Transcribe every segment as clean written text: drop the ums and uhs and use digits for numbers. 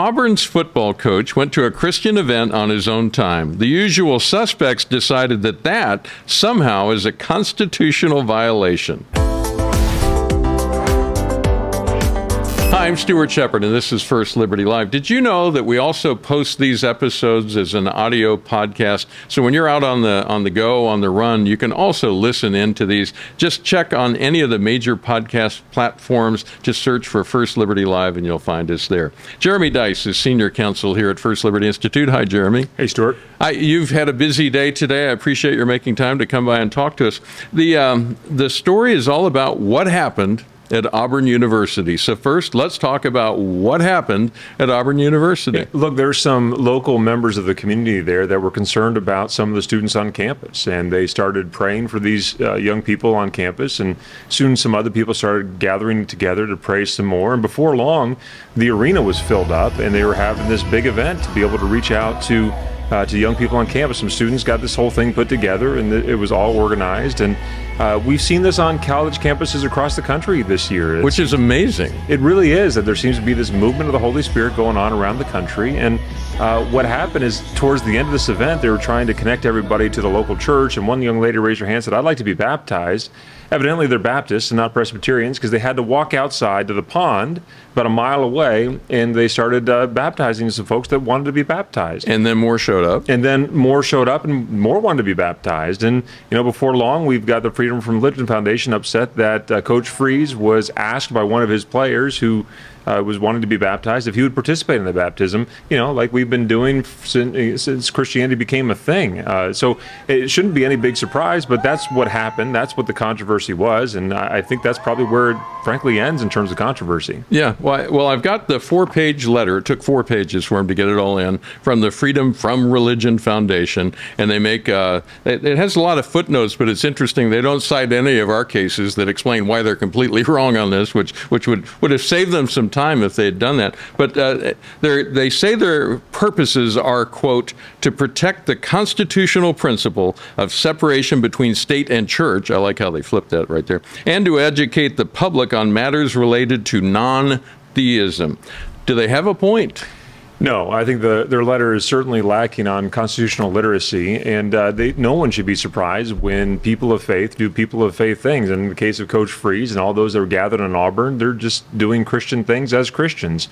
Auburn's football coach went to a Christian event on his own time. The usual suspects decided that that somehow is a constitutional violation. Hi, I'm Stuart Shepard, and this is First Liberty Live. Did you know that we also post these episodes as an audio podcast? So when you're out on the go, on the run, you can also listen into these. Just check on any of the major podcast platforms. Just search for First Liberty Live, and you'll find us there. Jeremy Dys is senior counsel here at First Liberty Institute. Hi, Jeremy. Hey, Stuart. You've had a busy day today. I appreciate your making time to come by and talk to us. The story is all about what happened at Auburn University. So first, let's talk about what happened at Auburn University. Look, there's some local members of the community there that were concerned about some of the students on campus, and they started praying for these young people on campus, and soon some other people started gathering together to pray some more, and before long, the arena was filled up, and they were having this big event to be able to reach out to young people on campus. Some students got this whole thing put together, and it was all organized. And we've seen this on college campuses across the country this year. Which is amazing. It really is, that there seems to be this movement of the Holy Spirit going on around the country. And what happened is, towards the end of this event, they were trying to connect everybody to the local church. And one young lady raised her hand and said, "I'd like to be baptized." Evidently, they're Baptists and not Presbyterians, because they had to walk outside to the pond about a mile away, and they started baptizing some folks that wanted to be baptized. And then more showed up. And then more showed up, and more wanted to be baptized. And, you know, before long, we've got the Freedom From Religion Foundation upset that Coach Freeze was asked by one of his players who was wanting to be baptized if he would participate in the baptism, you know, like we've been doing since Christianity became a thing. So it shouldn't be any big surprise, but that's what happened. That's what the controversy was, and I think that's probably where it frankly ends in terms of controversy. Yeah, well, I've got the four-page letter. It took 4 pages for him to get it all in, from the Freedom From Religion Foundation, and they make, it has a lot of footnotes, but it's interesting. They don't cite any of our cases that explain why they're completely wrong on this, which would have saved them some time if they had done that. But they say their purposes are, quote, to protect the constitutional principle of separation between state and church. I like how they flipped that right there. And to educate the public on matters related to non-theism. Do they have a point? No, I think their letter is certainly lacking on constitutional literacy, and no one should be surprised when people of faith do people of faith things. And in the case of Coach Freeze and all those that were gathered in Auburn, they're just doing Christian things as Christians.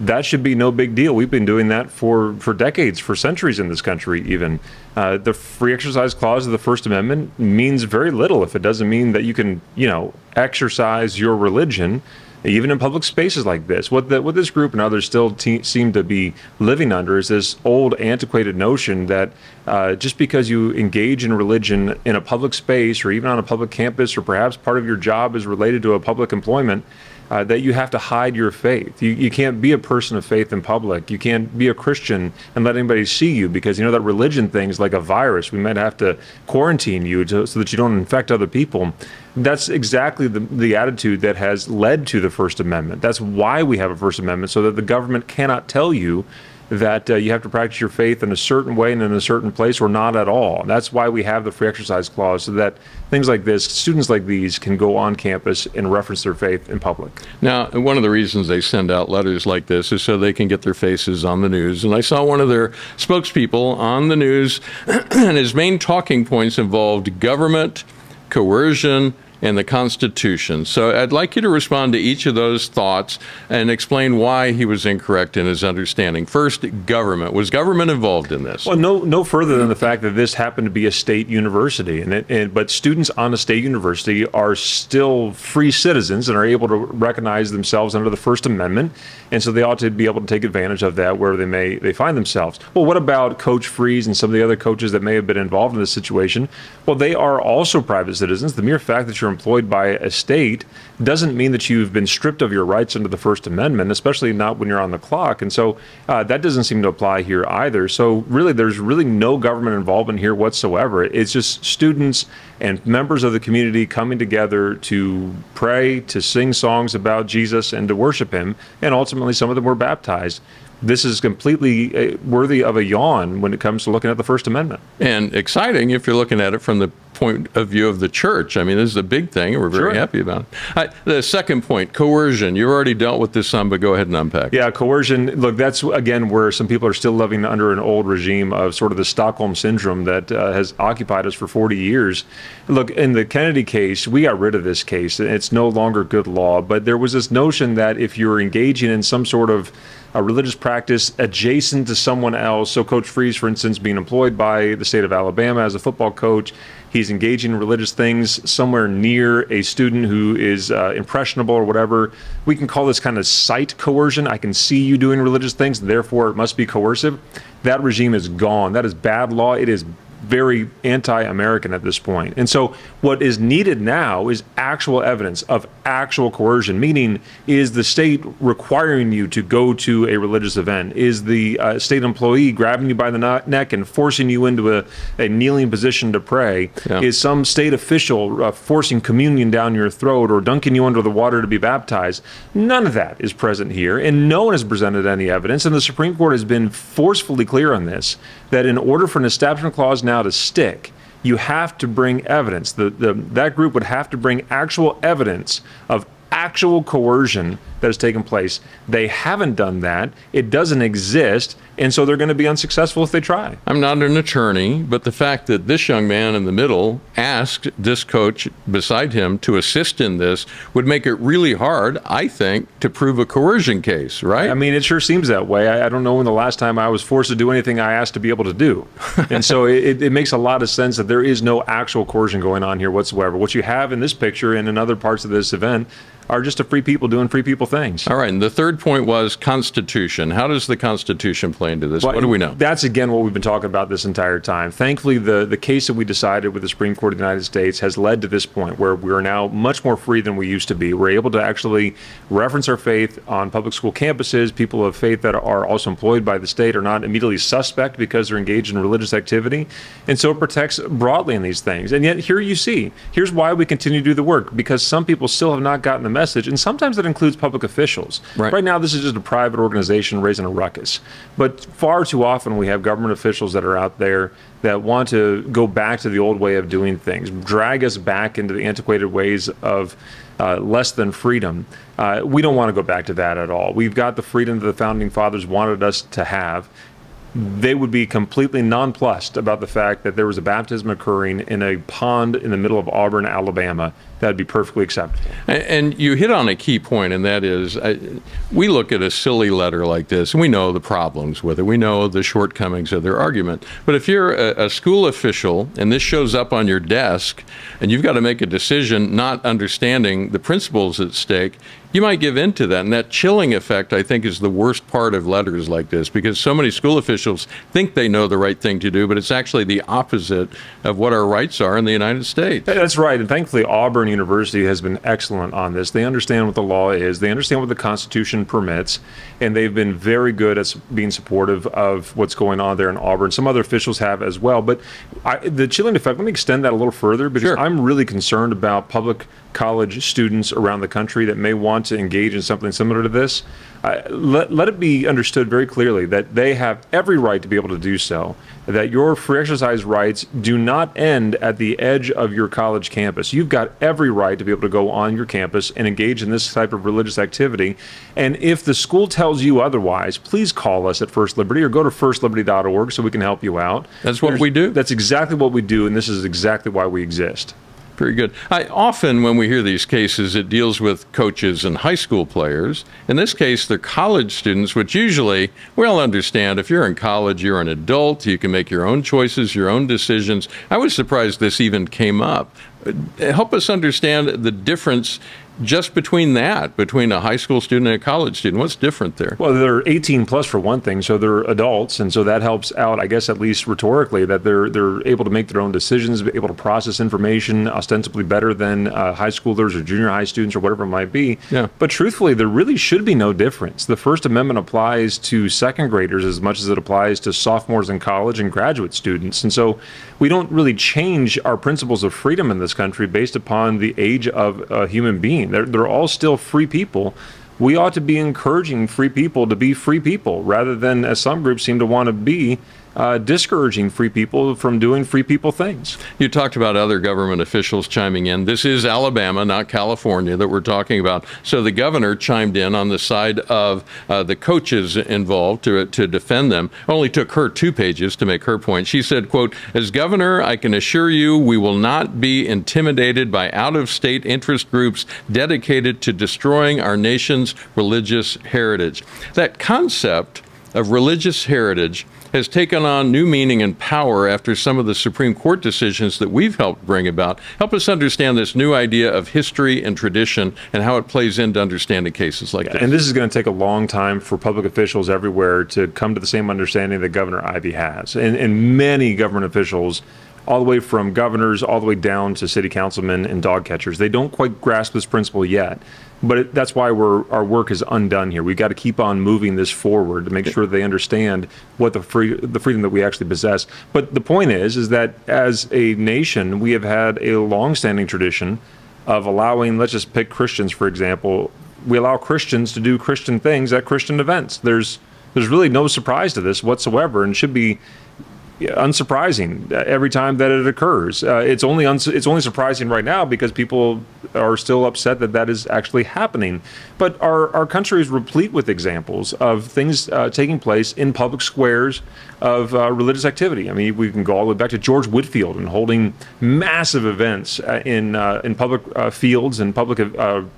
That should be no big deal. We've been doing that for decades, for centuries in this country even. The Free Exercise Clause of the First Amendment means very little if it doesn't mean that you can, you know, exercise your religion, even in public spaces like this. What this group and others still seem to be living under is this old, antiquated notion that just because you engage in religion in a public space, or even on a public campus, or perhaps part of your job is related to a public employment, that you have to hide your faith. You can't be a person of faith in public. You can't be a Christian and let anybody see you, because, you know, that religion thing is like a virus. We might have to quarantine you so that you don't infect other people. That's exactly the attitude that has led to the First Amendment. That's why we have a First Amendment, so that the government cannot tell you that you have to practice your faith in a certain way and in a certain place, or not at all. That's why we have the Free Exercise Clause, so that things like this, students like these, can go on campus and reference their faith in public. Now, one of the reasons they send out letters like this is so they can get their faces on the news. And I saw one of their spokespeople on the news, and his main talking points involved government, coercion, and the Constitution. So I'd like you to respond to each of those thoughts and explain why he was incorrect in his understanding. First, government. Was government involved in this? Well, no further than the fact that this happened to be a state university, but students on a state university are still free citizens and are able to recognize themselves under the First Amendment, and so they ought to be able to take advantage of that wherever they find themselves. Well, what about Coach Freeze and some of the other coaches that may have been involved in this situation? Well, they are also private citizens. The mere fact that you're employed by a state doesn't mean that you've been stripped of your rights under the First Amendment, especially not when you're on the clock. And so that doesn't seem to apply here either. So really, there's really no government involvement here whatsoever. It's just students and members of the community coming together to pray, to sing songs about Jesus, and to worship him. And ultimately, some of them were baptized. This is completely worthy of a yawn when it comes to looking at the First Amendment. And exciting if you're looking at it from the point of view of the church. I mean, this is a big thing, and we're very happy about it. The second point, coercion. You've already dealt with this some, but go ahead and unpack. Yeah, coercion. Look, that's, again, where some people are still living under an old regime of sort of the Stockholm syndrome that has occupied us for 40 years. Look, in the Kennedy case, we got rid of this case. It's no longer good law, but there was this notion that if you're engaging in some sort of a religious practice adjacent to someone else. So Coach Freeze, for instance, being employed by the state of Alabama as a football coach, he's engaging in religious things somewhere near a student who is impressionable or whatever. We can call this kind of sight coercion. I can see you doing religious things, therefore it must be coercive. That regime is gone. That is bad law. It is very anti-American at this point. And so what is needed now is actual evidence of actual coercion, meaning is the state requiring you to go to a religious event? Is the state employee grabbing you by the neck and forcing you into a kneeling position to pray? Yeah. Is some state official forcing communion down your throat or dunking you under the water to be baptized? None of that is present here, and no one has presented any evidence, and the Supreme Court has been forcefully clear on this, that in order for an Establishment Clause now to stick, you have to bring evidence. That group would have to bring actual evidence of actual coercion that has taken place. They haven't done that. It doesn't exist, and so they're going to be unsuccessful if they try. I'm not an attorney, but the fact that this young man in the middle asked this coach beside him to assist in this would make it really hard, I think, to prove a coercion case, right? I mean, it sure seems that way. I don't know when the last time I was forced to do anything I asked to be able to do. And so it makes a lot of sense that there is no actual coercion going on here whatsoever. What you have in this picture and in other parts of this event are just a free people doing free people things. All right, and the third point was Constitution. How does the Constitution play into this? Well, what do we know? That's, again, what we've been talking about this entire time. Thankfully, the case that we decided with the Supreme Court of the United States has led to this point where we are now much more free than we used to be. We're able to actually reference our faith on public school campuses. People of faith that are also employed by the state are not immediately suspect because they're engaged in religious activity. And so it protects broadly in these things. And yet here you see, here's why we continue to do the work, because some people still have not gotten the message, and sometimes that includes public officials. Right now, this is just a private organization raising a ruckus. But far too often, we have government officials that are out there that want to go back to the old way of doing things, drag us back into the antiquated ways of less than freedom. We don't want to go back to that at all. We've got the freedom that the Founding Fathers wanted us to have. They would be completely nonplussed about the fact that there was a baptism occurring in a pond in the middle of Auburn, Alabama. That would be perfectly acceptable. And you hit on a key point, and that is we look at a silly letter like this, and we know the problems with it. We know the shortcomings of their argument. But if you're a school official, and this shows up on your desk, and you've got to make a decision not understanding the principles at stake, you might give in to that. And that chilling effect, I think, is the worst part of letters like this, because so many school officials think they know the right thing to do, but it's actually the opposite of what our rights are in the United States. That's right. And thankfully, Auburn University has been excellent on this. They understand what the law is. They understand what the Constitution permits. And they've been very good at being supportive of what's going on there in Auburn. Some other officials have as well. But the chilling effect, let me extend that a little further, because I'm really concerned about public college students around the country that may want to engage in something similar to this. Let it be understood very clearly that they have every right to be able to do so, that your free exercise rights do not end at the edge of your college campus. You've got every right to be able to go on your campus and engage in this type of religious activity. And if the school tells you otherwise, please call us at First Liberty or go to firstliberty.org so we can help you out. That's what we do. That's exactly what we do, and this is exactly why we exist. Very good. Often when we hear these cases, it deals with coaches and high school players. In this case, they're college students, which usually we all understand. If you're in college, you're an adult. You can make your own choices, your own decisions. I was surprised this even came up. Help us understand the difference just between that, between a high school student and a college student. What's different there? Well, they're 18 plus for one thing, so they're adults, and so that helps out, I guess, at least rhetorically, that they're able to make their own decisions, able to process information ostensibly better than high schoolers or junior high students or whatever it might be. Yeah. But truthfully, there really should be no difference. The First Amendment applies to second graders as much as it applies to sophomores in college and graduate students, and so we don't really change our principles of freedom in this country based upon the age of a human being. They're all still free people. We ought to be encouraging free people to be free people rather than, as some groups seem to want to be, discouraging free people from doing free people things. You talked about other government officials chiming in. This is Alabama, not California, that we're talking about. So the governor chimed in on the side of the coaches involved to defend them. Only took her 2 pages to make her point. She said, quote, "As governor, I can assure you we will not be intimidated by out-of-state interest groups dedicated to destroying our nation's religious heritage." That concept of religious heritage has taken on new meaning and power after some of the Supreme Court decisions that we've helped bring about. Help us understand this new idea of history and tradition and how it plays into understanding cases like this. And this is going to take a long time for public officials everywhere to come to the same understanding that Governor Ivey has. And many government officials, all the way from governors, all the way down to city councilmen and dog catchers, they don't quite grasp this principle yet. But that's why our work is undone here. We've got to keep on moving this forward to make sure they understand what the freedom that we actually possess. But the point is that as a nation, we have had a longstanding tradition of allowing, let's just pick Christians, for example. We allow Christians to do Christian things at Christian events. There's really no surprise to this whatsoever, and should be unsurprising every time that it occurs. It's only surprising right now because people are still upset that that is actually happening. But our country is replete with examples of things taking place in public squares of religious activity. I mean, we can go all the way back to George Whitefield and holding massive events in public fields and public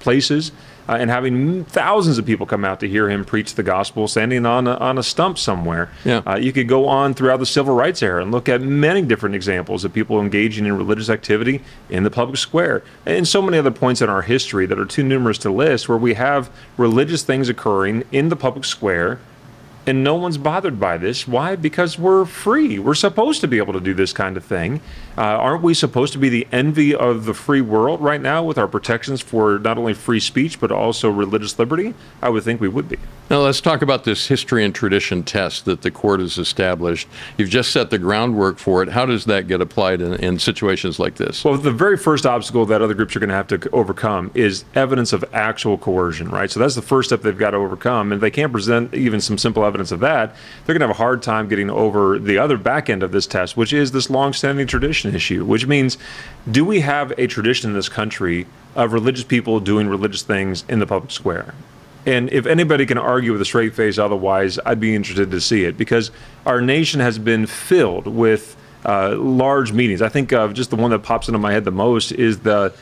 places. And having thousands of people come out to hear him preach the gospel, standing on a stump somewhere. Yeah. You could go on throughout the Civil Rights era and look at many different examples of people engaging in religious activity in the public square. And so many other points in our history that are too numerous to list where we have religious things occurring in the public square and no one's bothered by this. Why? Because we're free. We're supposed to be able to do this kind of thing. Aren't we supposed to be the envy of the free world right now with our protections for not only free speech, but also religious liberty? I would think we would be. Now, let's talk about this history and tradition test that the court has established. You've just set the groundwork for it. How does that get applied in situations like this? Well, the very first obstacle that other groups are going to have to overcome is evidence of actual coercion, right? So that's the first step they've got to overcome. And if they can't present even some simple evidence of that, they're going to have a hard time getting over the other back end of this test, which is this long-standing tradition issue, which means, do we have a tradition in this country of religious people doing religious things in the public square? And if anybody can argue with a straight face otherwise, I'd be interested to see it, because our nation has been filled with large meetings. I think just the one that pops into my head the most is the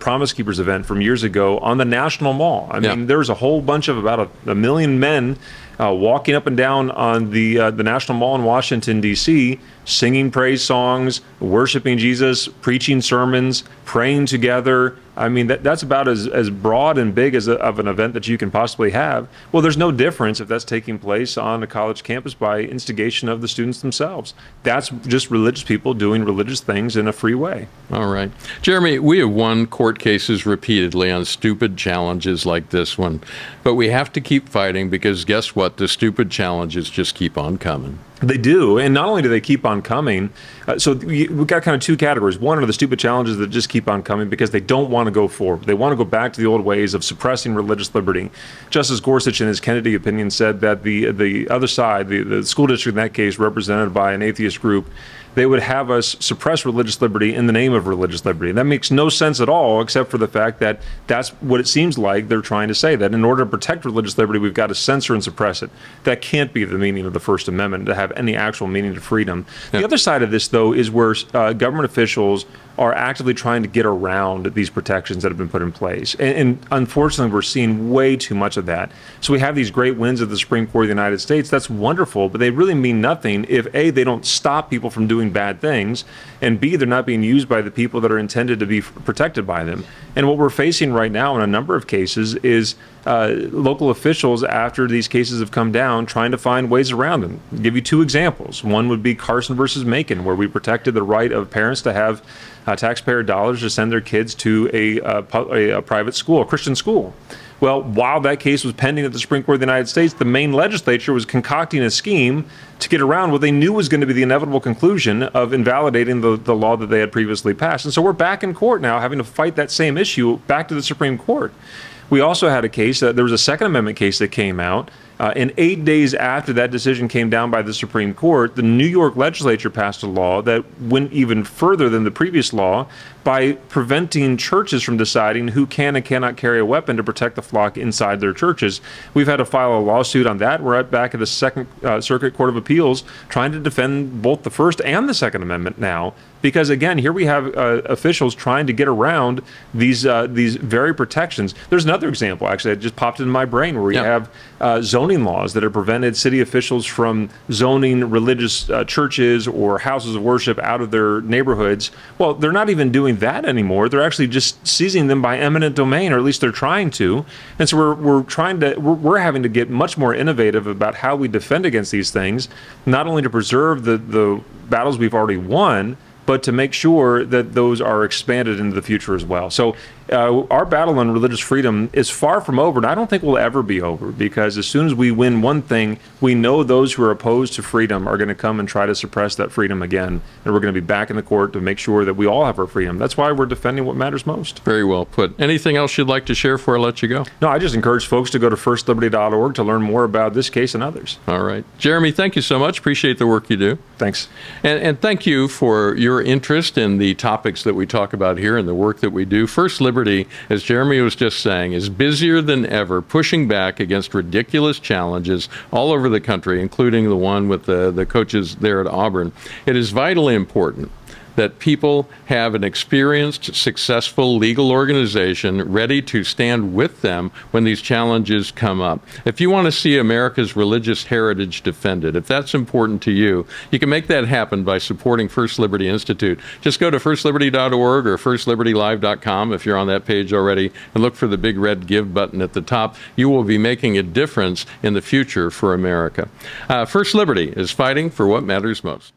Promise Keepers event from years ago on the National Mall. I mean, there's a whole bunch of about a million men walking up and down on the National Mall in Washington, D.C., singing praise songs, worshiping Jesus, preaching sermons, praying together. I mean, that's about as broad and big as of an event that you can possibly have. Well, there's no difference if that's taking place on a college campus by instigation of the students themselves. That's just religious people doing religious things in a free way. All right. Jeremy, we have won court cases repeatedly on stupid challenges like this one, but we have to keep fighting because guess what? The stupid challenges just keep on coming. They do, and not only do they keep on coming, so we've got kind of 2 categories. One are the stupid challenges that just keep on coming because they don't want to go forward. They want to go back to the old ways of suppressing religious liberty. Justice Gorsuch, in his Kennedy opinion, said that the other side, the school district in that case, represented by an atheist group, they would have us suppress religious liberty in the name of religious liberty. That makes no sense at all, except for the fact that that's what it seems like they're trying to say, that in order to protect religious liberty, we've got to censor and suppress it. That can't be the meaning of the First Amendment, to have any actual meaning to freedom. Yeah. The other side of this, though, is where government officials are actively trying to get around these protections that have been put in place. And unfortunately, we're seeing way too much of that. So we have these great wins of the Supreme Court of the United States. That's wonderful, but they really mean nothing if, A, they don't stop people from doing bad things, and B, they're not being used by the people that are intended to be protected by them. And what we're facing right now in a number of cases is local officials, after these cases have come down, trying to find ways around them. I'll give you 2 examples. One would be Carson versus Macon, where we protected the right of parents to have taxpayer dollars to send their kids to a private school, a Christian school. Well, while that case was pending at the Supreme Court of the United States, the Maine legislature was concocting a scheme to get around what they knew was going to be the inevitable conclusion of invalidating the law that they had previously passed. And so we're back in court now, having to fight that same issue back to the Supreme Court. We also had a case, there was a Second Amendment case that came out And 8 days after that decision came down by the Supreme Court, the New York legislature passed a law that went even further than the previous law by preventing churches from deciding who can and cannot carry a weapon to protect the flock inside their churches. We've had to file a lawsuit on that. We're back at the Second Circuit Court of Appeals trying to defend both the First and the Second Amendment now. Because, again, here we have officials trying to get around these very protections. There's another example, actually, that just popped into my brain, where we have zoning laws that have prevented city officials from zoning religious churches or houses of worship out of their neighborhoods. Well, they're not even doing that anymore. They're actually just seizing them by eminent domain, or at least they're trying to. And so we're having to get much more innovative about how we defend against these things, not only to preserve the battles we've already won, but to make sure that those are expanded into the future as well. So our battle on religious freedom is far from over, and I don't think will ever be over, because as soon as we win one thing, we know those who are opposed to freedom are going to come and try to suppress that freedom again, and we're going to be back in the court to make sure that we all have our freedom. That's why we're defending what matters most. Very well put. Anything else you'd like to share before I let you go? No, I just encourage folks to go to firstliberty.org to learn more about this case and others. All right. Jeremy, thank you so much. Appreciate the work you do. Thanks. And thank you for your interest in the topics that we talk about here and the work that we do. First Liberty, as Jeremy was just saying, is busier than ever, pushing back against ridiculous challenges all over the country, including the one with the coaches there at Auburn. It is vitally important that people have an experienced, successful legal organization ready to stand with them when these challenges come up. If you want to see America's religious heritage defended, if that's important to you, you can make that happen by supporting First Liberty Institute. Just go to firstliberty.org or firstlibertylive.com if you're on that page already, and look for the big red give button at the top. You will be making a difference in the future for America. First Liberty is fighting for what matters most.